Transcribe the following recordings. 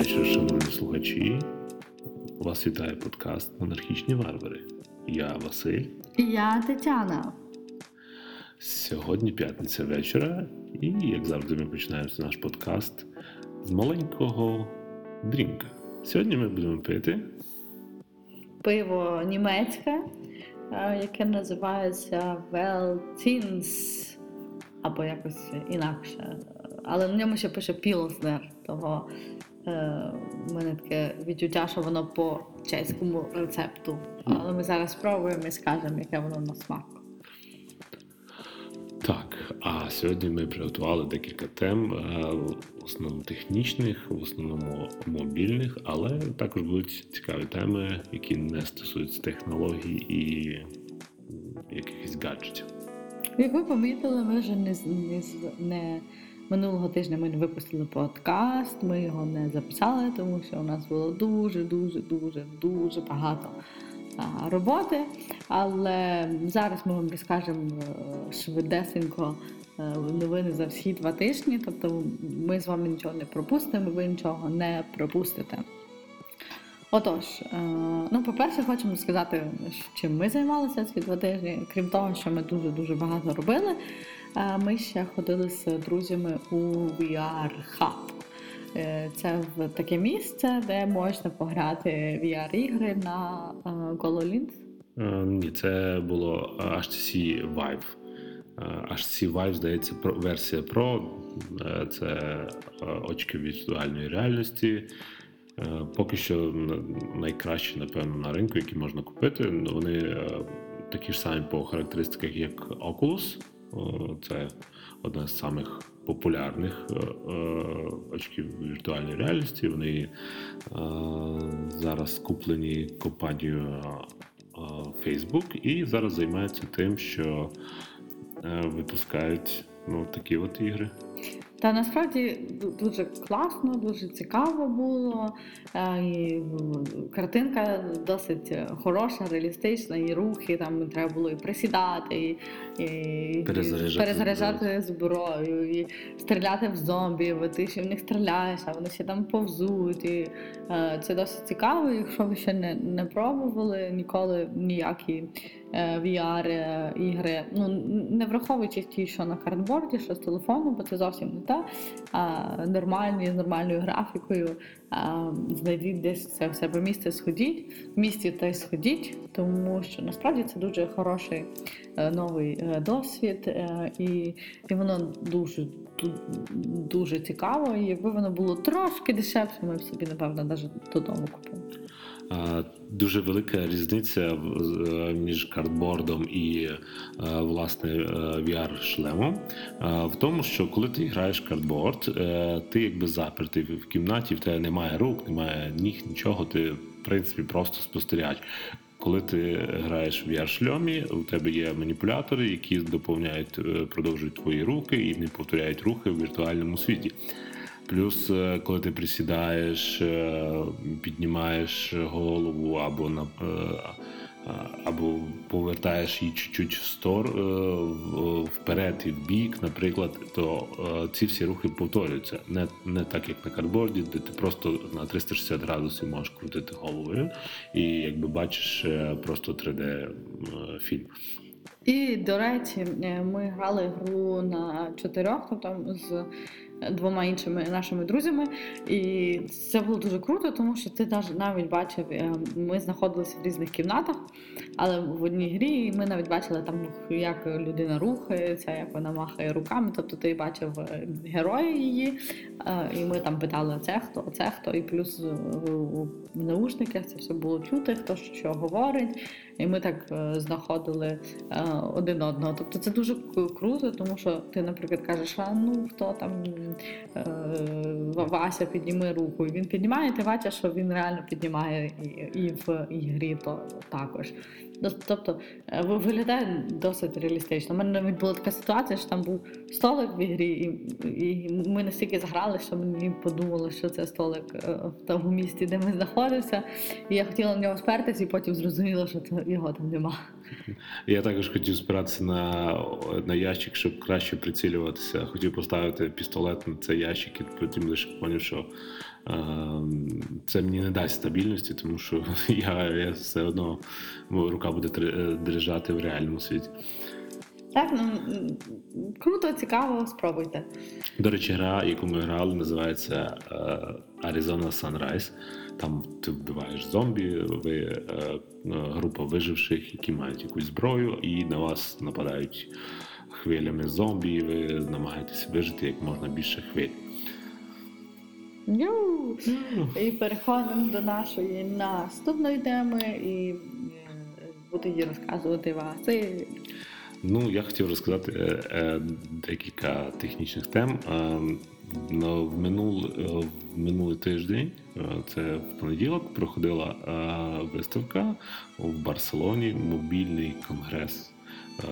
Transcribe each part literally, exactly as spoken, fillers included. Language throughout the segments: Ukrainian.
вечір, шановні слухачі. Вас вітає подкаст «Монархічні варвари». Я Василь. І я Тетяна. Сьогодні п'ятниця вечора, і, як завжди, ми починаємо наш подкаст з маленького дрінка. Сьогодні ми будемо пити пиво німецьке, яке називається Welltins, або якось інакше. Але на ньому ще пише пілснер, того е, в мене таке відчуття, що воно по чеському рецепту. Але ми зараз спробуємо і скажемо, яке воно на смак. Так, а сьогодні ми приготували декілька тем, в основному технічних, в основному мобільних, але також будуть цікаві теми, які не стосуються технологій і якихось гаджетів. Як ви помітили, ми вже не... не, не минулого тижня ми не випустили подкаст, ми його не записали, тому що у нас було дуже-дуже-дуже-дуже багато роботи. Але зараз ми вам розкажемо швидесенько новини за всі два тижні, тобто ми з вами нічого не пропустимо, ви нічого не пропустите. Отож, ну, по-перше, хочемо сказати, чим ми займалися ці два тижні. Крім того, що ми дуже-дуже багато робили, ми ще ходили з друзями у ві ар хаб. Це таке місце, де можна пограти ві ар ігри на GoLens. Ні, це було ейч ті сі Vive. ейч ті сі Vive, здається, версія Pro. Це очки віртуальної реальності. Поки що найкращі, напевно, на ринку, які можна купити. Вони такі ж самі по характеристиках, як Oculus. Це одна з самих популярних очків віртуальної реальності. Вони зараз куплені компанією Facebook і зараз займаються тим, що випускають, ну, такі от ігри. Та насправді дуже класно, дуже цікаво було, і картинка досить хороша, реалістична, і рухи, там треба було і присідати, і, і перезаряджати, перезаряджати зброю, і стріляти в зомбі, бо ти ще в них стріляєш, а вони ще там повзуть, і це досить цікаво, якщо ви ще не, не пробували ніколи ніякі ві ар ігри, ну, не враховуючи ті, що на картборді, що з телефону, бо це зовсім не те, а нормальні, з нормальною графікою, а, знайдіть десь це в себе місце, сходіть, в місті та й сходіть, тому що насправді це дуже хороший новий досвід, і, і воно дуже, дуже цікаво, і якби воно було трошки дешевше, ми б собі, напевно, навіть додому купили. Дуже велика різниця між картбордом і, власне, ві ар шлемом в тому, що коли ти граєш картборд, ти якби запертий в кімнаті, в тебе немає рук, немає ніг, нічого, ти, в принципі, просто спостерігач. Коли ти граєш в ві ар шльомі, у тебе є маніпулятори, які доповняють, продовжують твої руки і не повторяють рухи в віртуальному світі. Плюс, коли ти присідаєш, піднімаєш голову або, на, або повертаєш її чуть-чуть в стор, вперед і в бік, наприклад, то ці всі рухи повторюються. Не, не так, як на картборді, де ти просто на триста шістдесят градусів можеш крутити головою і, якби, бачиш просто три ді фільм. І, до речі, ми грали гру на чотирьох, тобто з двома іншими нашими друзями, і це було дуже круто, тому що ти навіть бачив, ми знаходилися в різних кімнатах, але в одній грі ми навіть бачили там, як людина рухається, як вона махає руками, тобто ти бачив героя її, і ми там питали, це хто, це хто, і плюс в наушниках це все було чути, хто що говорить, і ми так знаходили один одного. Тобто це дуже круто, тому що ти, наприклад, кажеш, а ну, хто там, Вася, підніми руку, і він піднімає, ти бачиш, що він реально піднімає, і, і в ігрі то також. Тобто виглядає досить реалістично. У мене навіть була така ситуація, що там був столик в ігрі, і, і ми настільки заграли, що мені подумали, що це столик в тому місті, де ми знаходимося, і я хотіла на нього спертись, і потім зрозуміла, що його там нема. Я також хотів спиратися на, на ящик, щоб краще прицілюватися. Хотів поставити пістолет на цей ящик, і потім лише зрозумів, що е, це мені не дасть стабільності, тому що я, я все одно рука буде дрижати в реальному світі. Так, ну, круто, цікаво, спробуйте. До речі, гра, яку ми грали, називається е, Arizona Sunrise. Там ти вбиваєш зомбі, ви е, група виживших, які мають якусь зброю, і на вас нападають хвилями зомбі, і ви намагаєтесь вижити як можна більше хвиль. Йоу! І переходимо до нашої наступної теми, і буду її розказувати Василь. Ну, я хотів розказати е, е, декілька технічних тем. Е, ну, в, минул, е, в минулий тиждень, е, це в понеділок, проходила е, виставка в Барселоні, мобільний конгрес,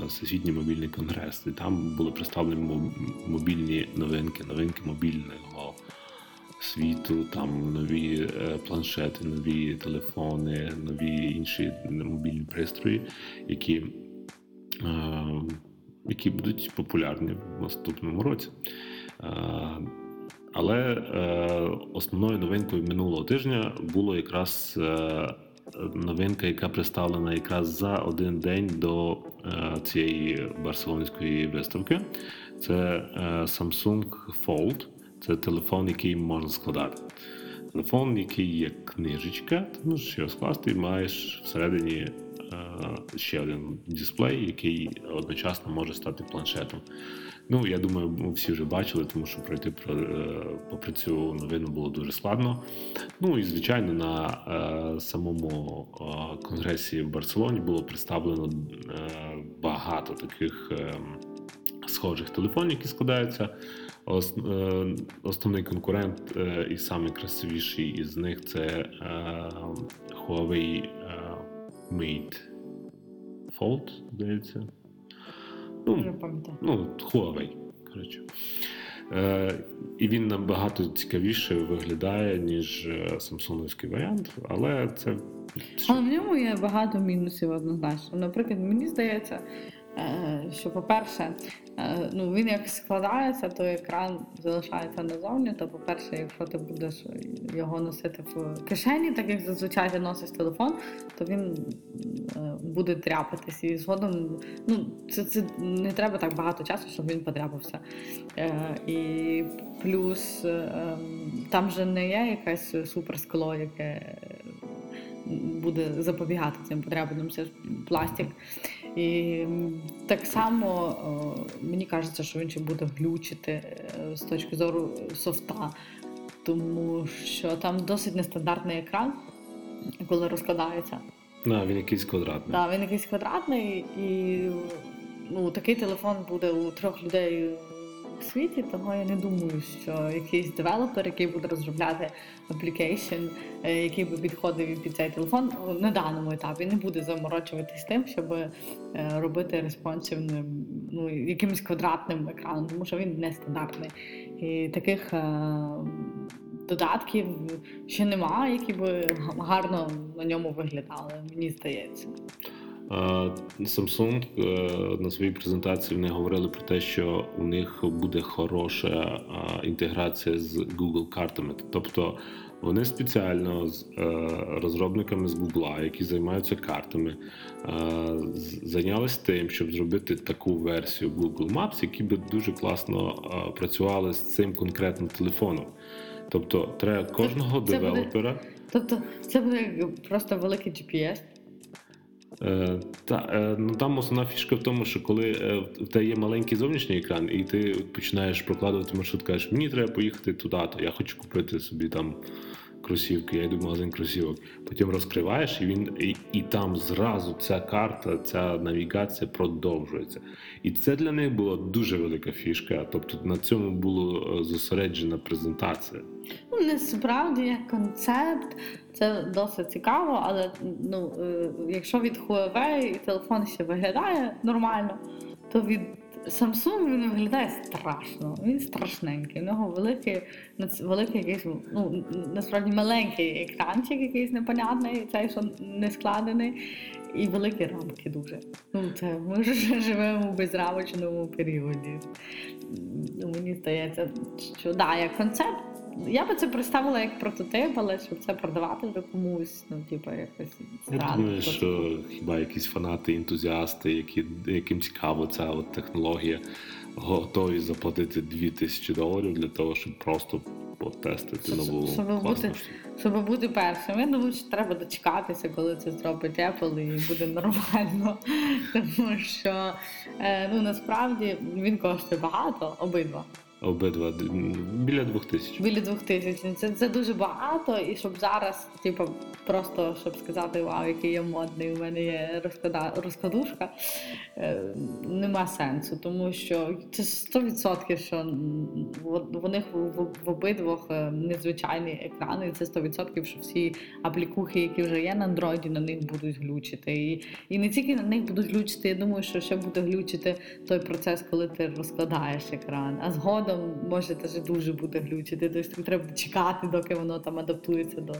е, сусідній мобільний конгрес. І там були представлені мобільні новинки, новинки мобільного світу, там нові е, планшети, нові телефони, нові інші мобільні пристрої, які які будуть популярні в наступному році. Але основною новинкою минулого тижня була якраз новинка, яка представлена якраз за один день до цієї барселонської виставки. Це Samsung Fold. Це телефон, який можна складати. Телефон, який є книжечка, ти можеш його скласти і маєш всередині ще один дисплей, який одночасно може стати планшетом. Ну, я думаю, ми всі вже бачили, тому що пройти попри цю новину було дуже складно. Ну і, звичайно, на самому конгресі в Барселоні було представлено багато таких схожих телефонів, які складаються. Основний конкурент і найкрасивіший із них – це Huawei Mate Fold, здається. Ну, ну, Huawei, коротше. Е, і він набагато цікавіше виглядає, ніж самсунговський варіант, але це... Але в ньому є багато мінусів однозначно. Наприклад, мені здається, що, по-перше, ну, він як складається, то екран залишається назовні, то, по-перше, якщо ти будеш його носити в кишені, так як зазвичай ти носиш телефон, то він буде тряпатись. І згодом, ну, це, це не треба так багато часу, щоб він подряпався. І плюс, там же не є якесь суперскло, яке буде запобігати цим подряпинам, це пластик. І так само мені кажеться, що він ще буде глючити з точки зору софта, тому що там досить нестандартний екран, коли розкладається. Да, він якийсь квадратний. Да, він якийсь квадратний, і ну, такий телефон буде у трьох людей в світі, тому я не думаю, що якийсь девелопер, який буде розробляти аплікейшн, який би підходив під цей телефон, на даному етапі не буде заморочуватись тим, щоб робити респонсивним, ну, якимось квадратним екраном, тому що він нестандартний. І таких е- додатків ще немає, які би гарно на ньому виглядали, мені здається. Samsung на своїй презентації вони говорили про те, що у них буде хороша інтеграція з Google картами. Тобто вони спеціально з розробниками з Google, які займаються картами, зайнялися тим, щоб зробити таку версію Google Maps, які би дуже класно працювали з цим конкретним телефоном. Тобто треба кожного це девелопера. Буде, тобто це буде просто великий джі пі ес. Е, та, е, ну, там основна фішка в тому, що коли е, в тебе є маленький зовнішній екран, і ти починаєш прокладувати маршрут, кажеш, мені треба поїхати туди, то я хочу купити собі там кросівки, я йду в магазин кросівок. Потім розкриваєш, і він і, і там зразу ця карта, ця навігація продовжується. І це для них була дуже велика фішка, тобто на цьому була зосереджена презентація. Ну, насправді, як концепт, це досить цікаво, але ну, якщо від Huawei телефон ще виглядає нормально, то від Samsung він виглядає страшно, він страшненький, у нього великий, великий якийсь, ну, насправді маленький екранчик якийсь непонятний, цей, що не складений, І великі рамки дуже. Ну, це ми ж живемо в безрамочному періоді. Мені здається, що да, як концепт. Я би це представила як прототип, але щоб це продавати вже комусь, ну, типу, якось странно. Я думаю, що хіба якісь фанати, ентузіасти, які, яким цікава ця от технологія, готові заплатити дві тисячі доларів для того, щоб просто потестити нову класну. Щоб бути першим. Я думаю, що треба дочекатися, коли це зробить Apple, і буде нормально. Тому що, ну, насправді, він коштує багато, обидва. Обидва біля двох тисяч. Біля двох тисяч. Це, це дуже багато, і щоб зараз, типу, просто щоб сказати, вау, який я модний, у мене є розклада, розкладушка, е, нема сенсу, тому що це сто відсотків, що в них в, в, в обидвох незвичайні екрани, це сто відсотків, що всі аплікухи, які вже є на андроїді, на них будуть глючити. І, і не тільки на них будуть глючити, я думаю, що ще буде глючити той процес, коли ти розкладаєш екран. А згодом може теж дуже буде глючити, тобто треба чекати, доки воно там адаптується до...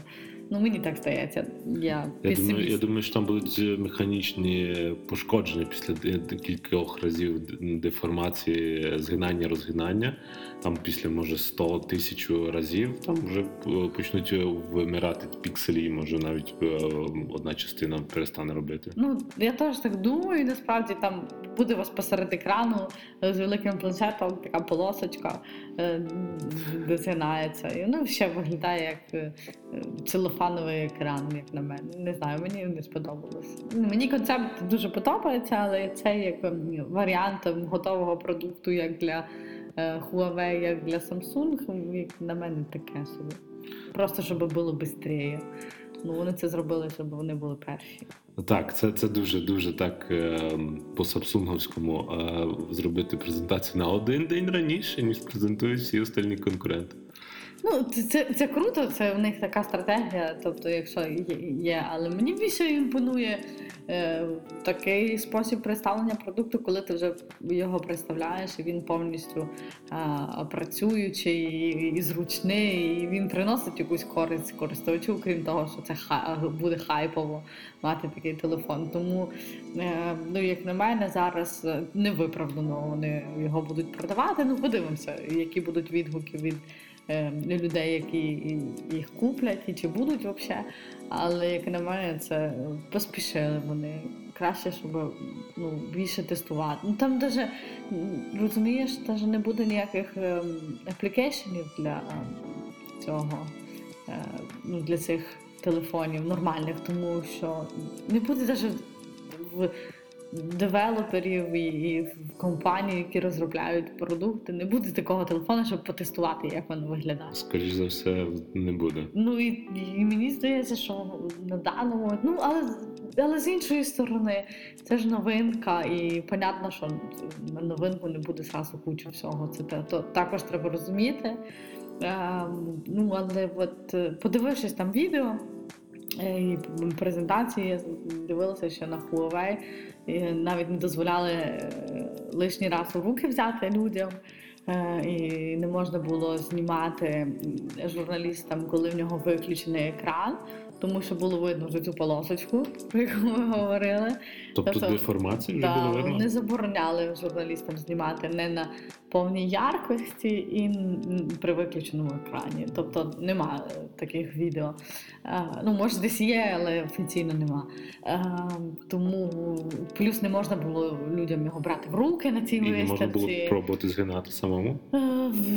Ну, мені так здається. Я, я, думаю, я думаю, що там будуть механічні пошкодження після кількох разів деформації, згинання, розгинання. Там після, може, сто тисяч разів там вже почнуть вимирати пікселі, і, може, навіть одна частина перестане робити. Ну, я теж так думаю, насправді там буде у вас посеред екрану з великим планшетом така полосочка дозинається. І воно ще виглядає як целофановий екран, як на мене. Не знаю, мені не сподобалось. Мені концепт дуже подобається, але це як варіант готового продукту як для Huawei, як для Samsung, як на мене таке собі. Просто, щоб було швидше. Ну, вони це зробили, щоб вони були перші. Так, це, це дуже-дуже так по-самсунговському зробити презентацію на один день раніше, ніж презентують всі остальні конкуренти. Ну, це, це круто, це в них така стратегія, тобто, якщо є, але мені більше імпонує е, такий спосіб представлення продукту, коли ти вже його представляєш, і він повністю е, працюючий, і, і зручний, і він приносить якусь користь користувачу, крім того, що це хай, буде хайпово мати такий телефон. Тому, е, ну, як на мене, зараз невиправдано вони його будуть продавати, ну, подивимося, які будуть відгуки від людей, які їх куплять, і чи будуть взагалі. Але, як на мене, це поспішили вони. Краще, щоб, ну, більше тестувати. Ну, там навіть, розумієш, навіть не буде ніяких аплікейшенів для цього, ну, для цих телефонів нормальних, тому що не буде навіть в девелоперів і в компанії, які розробляють продукти, не буде такого телефону, щоб потестувати, як воно виглядає. Скоріше за все, не буде. Ну, і, і мені здається, що на даному... Ну, але, але з іншої сторони, це ж новинка, і понятно, що на новинку не буде зразу кучу всього. Це те, то, також треба розуміти. Е, ну, але от подивившись там відео, і презентації, я дивилася ще на Huawei, і навіть не дозволяли лишній раз у руки взяти людям, і не можна було знімати журналістам, коли в нього виключений екран, тому що було видно вже цю полосочку, про яку ми говорили. Тобто, тобто деформація вже була видно? Так, вони забороняли журналістам знімати не на повній яркості і при виключеному екрані. Тобто нема таких відео. Ну, може, десь є, але офіційно нема. Тому плюс не можна було людям його брати в руки на цій виставці. І не можна було пробувати згинати самому?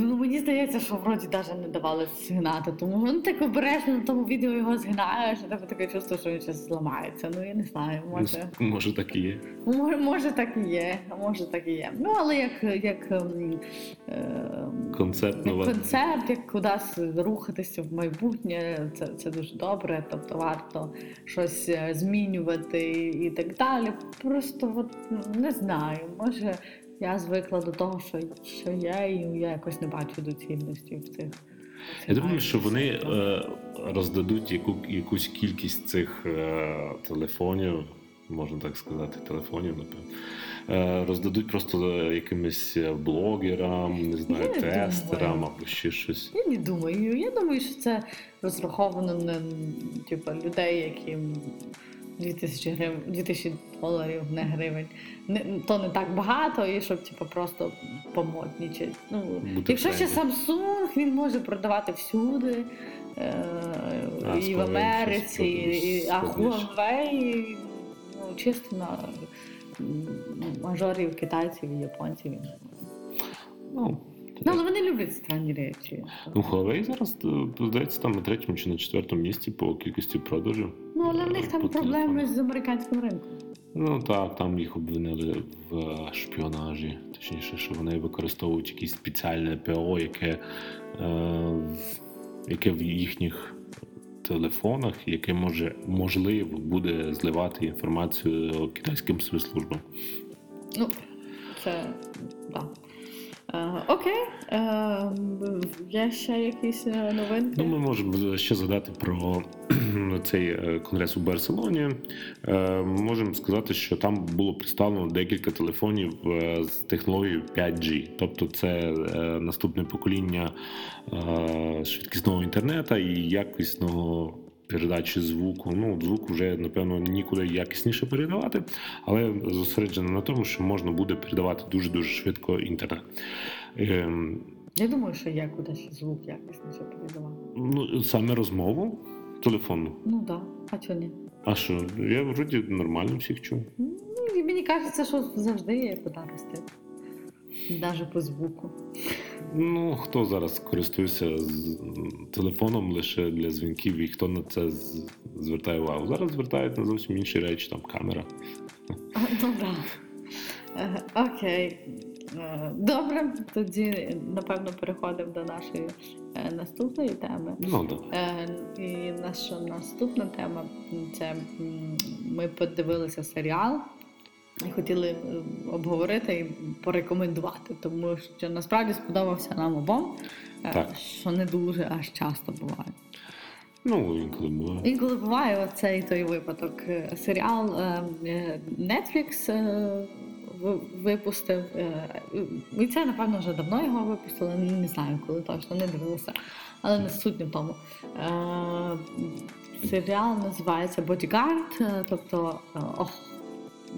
Ну, мені здається, що вроді навіть не давали згинати. Тому вони так обережно на тому відео його згинають, що тебе таке чувство, що він зараз зламається. Ну, я не знаю, може... Може, так і є. Може, може так і є. Може, так і є. Ну, але як... як концепт, концепт, як кудись рухатися в майбутнє, це, це дуже добре, тобто варто щось змінювати і так далі. Просто от, не знаю, може я звикла до того, що, що я, і я якось не бачу доцільності в цих. Я думаю, що вони е, роздадуть яку, якусь кількість цих е, телефонів, можна так сказати, телефонів, напевно, роздадуть просто якимось блогерам, не знаю, не тестерам, думаю, або ще щось. Я не думаю. Я думаю, що це розраховано на, типу, людей, які дві тисячі доларів, не гривень. Не, то не так багато, і щоб типу, просто помоднічити. Ну, якщо ще Samsung, він може продавати всюди, е- а, і в Америці, і, а Huawei, ну, чисто на мажорів китайців і японців. Ну, Ну, але вони люблять странні речі. Ну, Huawei зараз, здається, там на третьому чи на четвертому місці по кількості продажів. Ну, але в них там проблеми з американським ринком. Ну, так, там їх обвинили в шпіонажі. Точніше, що вони використовують якесь спеціальне ПО, яке, е, яке в їхніх телефонах, яке може, можливо, буде зливати інформацію китайським спецслужбам. Ну, це, так. Окей, є ще якісь новинки? Ну, ми можемо ще згадати про цей конгрес у Барселоні. Можемо сказати, що там було представлено декілька телефонів з технологією п'ять джі. Тобто це наступне покоління швидкісного інтернету і якісного передачі звуку. Ну, звук вже, напевно, нікуди якісніше передавати, але зосереджено на тому, що можна буде передавати дуже-дуже швидко інтернет. Ем... Я думаю, що я кудись звук якісніше передавати. Ну, саме розмову телефонну? Ну, так. Да. А чого ні? А що? Я, вроді, нормально всіх чую. Ну, мені кажеться, що завжди є куди рости. Навіть по звуку. Ну, хто зараз користується з телефоном лише для дзвінків і хто на це з... звертає увагу? Зараз звертають на зовсім інші речі, там камера. Ну, так. Окей. Добре, тоді, напевно, переходимо до нашої наступної теми. Ну, так. І наша наступна тема – це ми подивилися серіал. Хотіли обговорити і порекомендувати, тому що насправді сподобався нам обом, так. Що не дуже аж часто буває. Ну, інколи буває. Інколи буває оцей той випадок. Серіал Netflix випустив, і це, напевно, вже давно його випустили, не знаю, коли точно, не дивилася, але не сутні в тому. Серіал називається Bodyguard, тобто ох,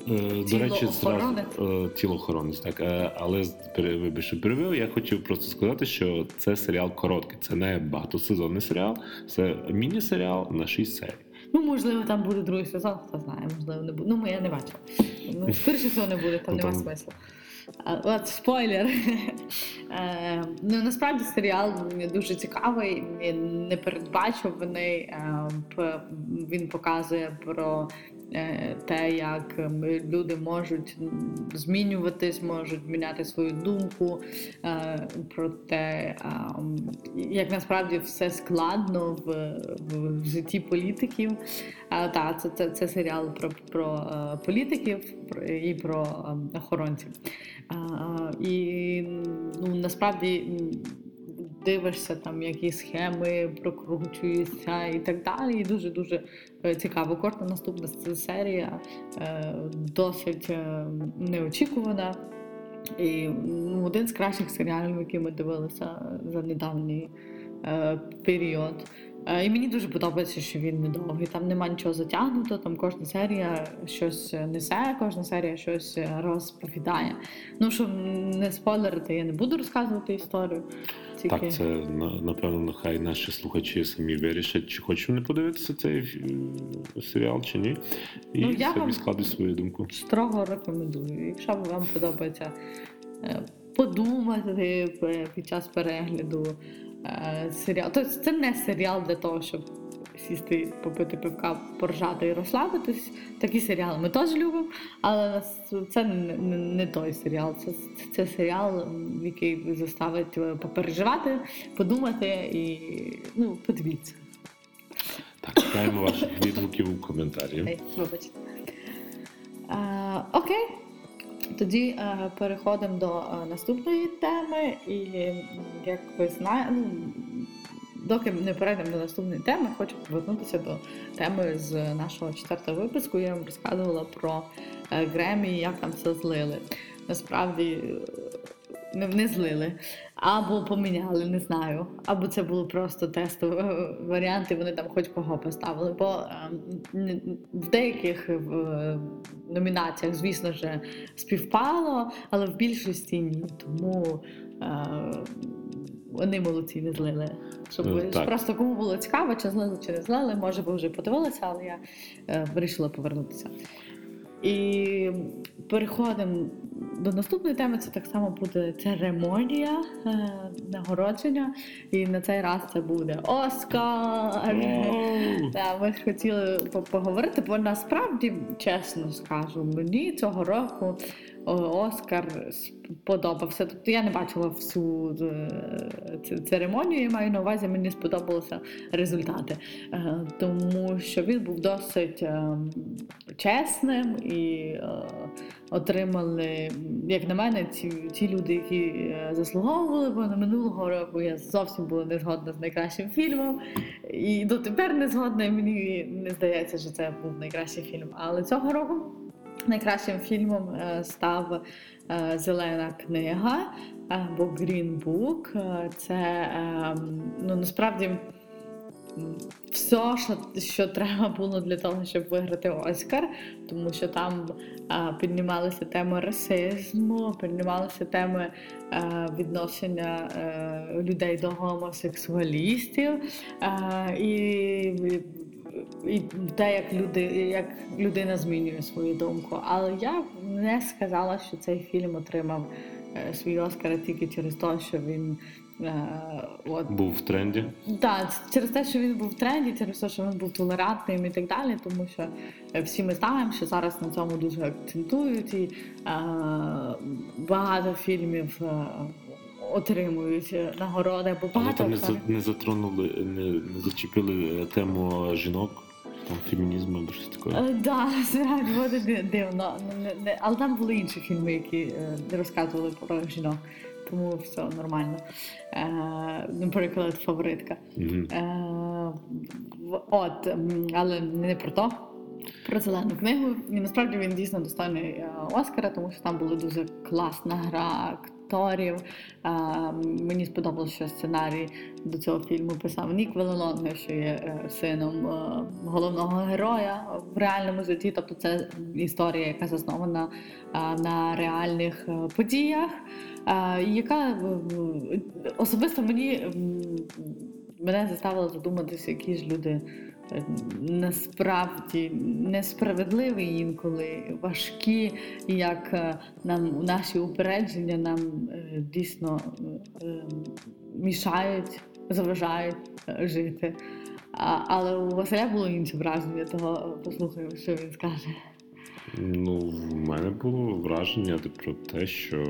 Е, до речі, е, тілоохоронець, так. Е, але вибачте, перевів, я хотів просто сказати, що це серіал короткий, це не багатосезонний серіал, це міні-серіал на шість серій. Ну, можливо, там буде другий сезон, хто знає, можливо, не буде. Ну, я не бачила. Перший сезон не буде, там немає смислу. От спойлер. Ну, насправді серіал дуже цікавий, не передбачуваний. Він показує про те, як люди можуть змінюватись, можуть міняти свою думку, про те, як насправді все складно в, в житті політиків. Та, це, це, це серіал про, про політиків і про охоронців. І ну, насправді дивишся там, які схеми прокручуються і так далі. І дуже-дуже цікаво. Коротко, наступна серія досить неочікувана. І ну, один з кращих серіалів, який ми дивилися за недавній період. І мені дуже подобається, що він недовгий. Там нема нічого затягнуто, там кожна серія щось несе, кожна серія щось розповідає. Ну, щоб не спойлерити, я не буду розказувати історію. Тільки... Так, це, напевно, хай наші слухачі самі вирішать, чи хочемо не подивитися цей серіал, чи ні. І ну, я самі складуть свою думку. Строго рекомендую. Якщо вам подобається подумати під час перегляду, серіал. Тобто це не серіал для того, щоб сісти, попити пивка, поржати і розслабитись. Такі серіали ми теж любимо, але це не той серіал. Це, це серіал, який заставить попереживати, подумати і ну, подивіться. Так, чекаємо ваших відгуків у коментарі. Вибачте. Окей. Тоді е, переходимо до е, наступної теми, і, як ви знаєте, ну, доки не перейдемо до наступної теми, хочу повернутися до теми з нашого четвертого випуску. Я вам розказувала про е, Грем і як там все злили. Насправді, не, не злили. Або поміняли, не знаю. Або це було просто тестові варіанти, вони там хоч кого поставили. Бо е, в деяких е, номінаціях, звісно ж, співпало, але в більшості ні. Тому е, вони молодці, не злили. Щоб ну, просто кому було цікаво, чи злили, чи не злили. Може, ви вже подивилися, але я е, вирішила повернутися. І переходимо до наступної теми. Це так само буде церемонія е, нагородження. І на цей раз це буде Оскар. Oh. Да, ми хотіли поговорити, бо насправді, чесно скажу, мені цього року Оскар сподобався. Тобто я не бачила всю церемонію, я маю на увазі, мені сподобалися результати. Тому що він був досить чесним і отримали, як на мене, ці, ті люди, які заслуговували, бо на минулого року я зовсім була не згодна з найкращим фільмом. І дотепер не згодна, і мені не здається, що це був найкращий фільм. Але цього року найкращим фільмом став «Зелена книга» або «Грінбук». Це, ну, насправді, все, що, що треба було для того, щоб виграти Оскар, тому що там піднімалися теми расизму, піднімалися теми відношення людей до гомосексуалістів і І те, як, люди, як людина змінює свою думку. Але я не сказала, що цей фільм отримав е, свій Оскар тільки через те, що він е, от... був в тренді. Так, через те, що він був в тренді, через те, що він був толерантним і так далі. Тому що всі ми знаємо, що зараз на цьому дуже акцентують, і е, багато фільмів е, отримують нагороди або багато. Але там не затронули, не, не зачепили тему жінок, там фемінізму або щось таке. Так, справді, буде дивно. Але там були інші фільми, які розказували про жінок, тому все нормально. Наприклад, «Фаворитка». От, але не про то. Про «Зелену книгу». І насправді він дійсно достойний Оскара, тому що там була дуже класна гра акторів. Мені сподобалося, що сценарій до цього фільму писав Нік Велелон, що є сином головного героя в реальному житті. Тобто це історія, яка заснована на реальних подіях, яка особисто мені мене заставила задуматися, які ж люди насправді несправедливі, інколи важкі, як нам наші упередження нам дійсно мішають, заважають жити. Але у Василя було інше враження, того послухаємо, що він скаже. Ну, в мене було враження про те, що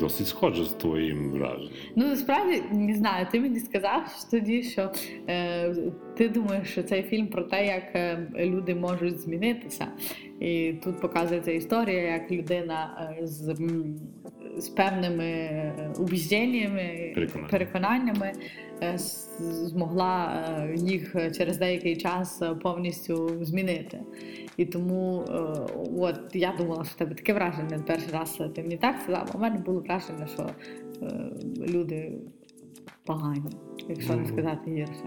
досить схоже з твоїм враженням. Ну, насправді, не знаю, ти мені сказав тоді, що е, ти думаєш, що цей фільм про те, як е, люди можуть змінитися. І тут показується історія, як людина з, з певними убіжденнями, Переконання. переконаннями е, змогла е, їх через деякий час повністю змінити. І тому е, от я думала, що в тебе таке враження. Перший раз ти мені так сказав, а в мене було враження, що е, люди погані, якщо mm-hmm. не сказати гірше.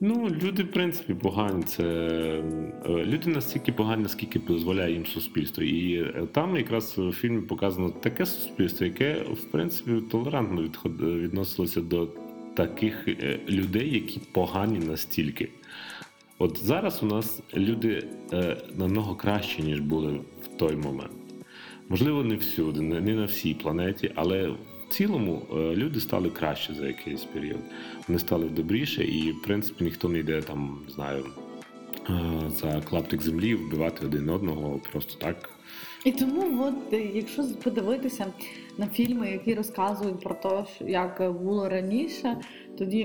Ну, люди, в принципі, погані. Це люди настільки погані, наскільки дозволяє їм суспільство. І там якраз у фільмі показано таке суспільство, яке, в принципі, толерантно відход... відносилося до таких людей, які погані настільки. От зараз у нас люди е, намного краще, ніж були в той момент. Можливо, не всюди, не, не на всій планеті, але в цілому е, люди стали краще за якийсь період. Вони стали добріше і, в принципі, ніхто не йде там, не знаю, е, за клаптик землі вбивати один одного просто так. І тому, от, якщо подивитися на фільми, які розказують про те, як було раніше, тоді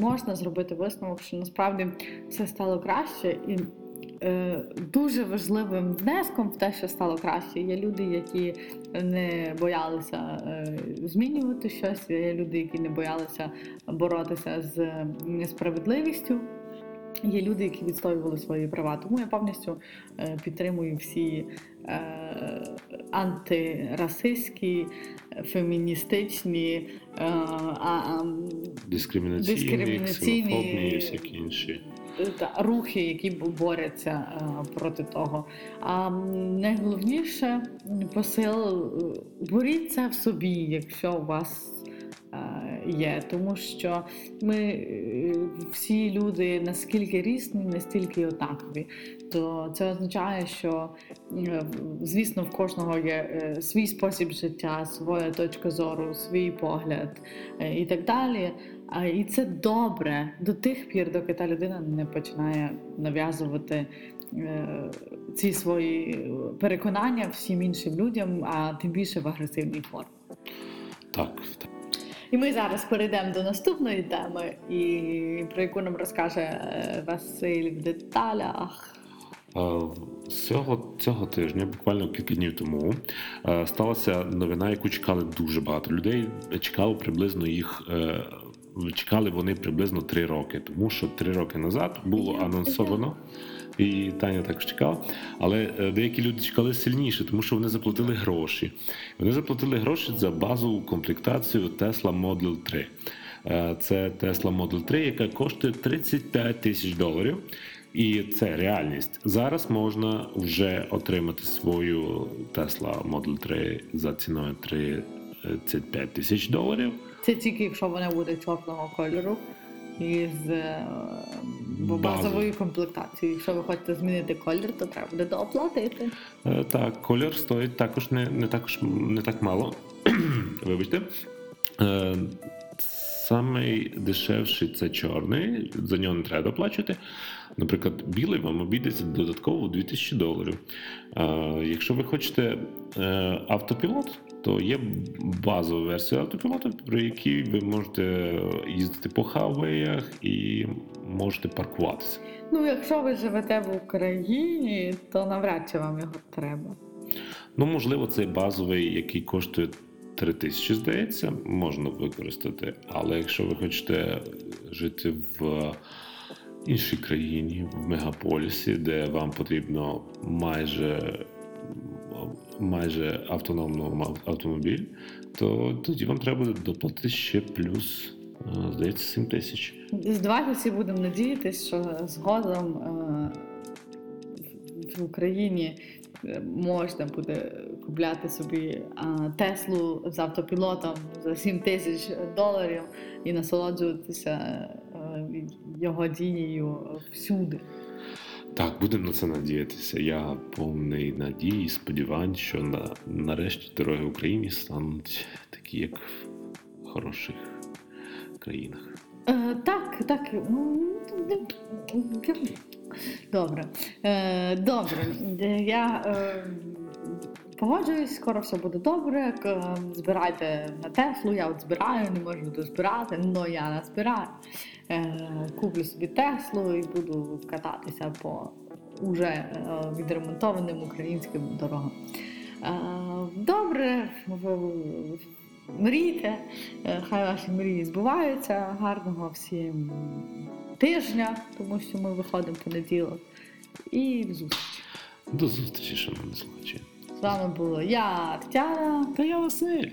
можна зробити висновок, що насправді все стало краще. І е, дуже важливим внеском в те, що стало краще, є люди, які не боялися е, змінювати щось, є люди, які не боялися боротися з несправедливістю. є люди, які відстоювали свої права. Тому я повністю підтримую всі антирасистські, феміністичні, дискримінаційні, дискримінаційні ксенофобні і всякі інші рухи, які борються проти того. А найголовніше посил – боріться в собі, якщо у вас є, тому що ми всі люди наскільки різні, настільки однакові. То це означає, що, звісно, в кожного є свій спосіб життя, своя точка зору, свій погляд і так далі. І це добре до тих пір, доки та людина не починає нав'язувати ці свої переконання всім іншим людям, а тим більше в агресивній формі. Так. І ми зараз перейдемо до наступної теми, і про яку нам розкаже Василь в деталях. Цього, цього тижня, буквально кілька днів тому, сталася новина, яку чекали дуже багато людей. Чекали приблизно їх... Чекали вони приблизно три роки, тому що три роки назад було анонсовано, і Таня також чекала, але деякі люди чекали сильніше, тому що вони заплатили гроші. Вони заплатили гроші за базову комплектацію Tesla Model три. Це Tesla Model три, яка коштує тридцять п'ять тисяч доларів, і це реальність. Зараз можна вже отримати свою Tesla Model три за ціною тридцять п'ять тисяч доларів. Це тільки, якщо вона буде чорного кольору і з базовою комплектацією. Якщо ви хочете змінити колір, то треба буде дооплатити. Так, колір стоїть також не, не, також, не так мало. Вибачте. Самий дешевший – це чорний, за нього не треба доплачувати. Наприклад, білий вам обійдеться додатково дві тисячі доларів. Якщо ви хочете автопілот, то є базова версія автопілоту, при якій ви можете їздити по хавеях і можете паркуватися. Ну, якщо ви живете в Україні, то навряд чи вам його треба. Ну, можливо, цей базовий, який коштує три тисячі, здається, можна використати. Але якщо ви хочете жити в іншій країні, в мегаполісі, де вам потрібно майже майже автономний автомобіль, то тоді вам треба буде доплатити ще плюс, здається, сім тисяч. З два всі будемо надіятися, що згодом в Україні можна буде купляти собі Теслу з автопілотом за сім тисяч доларів і насолоджуватися його дією всюди. Так, будемо на це надіятися. Я повний надії і сподівань, що на, нарешті дороги в Україні стануть такі, як в хороших країнах. Е, так, так. Добре. Е, добре. Я е, погоджуюсь, скоро все буде добре. Збирайте на Теслу, я от збираю, не можу дозбирати, але я назбираю. Куплю собі Теслу і буду кататися по уже відремонтованим українським дорогам. Добре, мрійте, хай ваші мрії збуваються, гарного всім тижня, тому що ми виходимо понеділок. І до зустрічі. До зустрічі, шановні слухачі. З вами була я, Тетяна. Та я, Василь.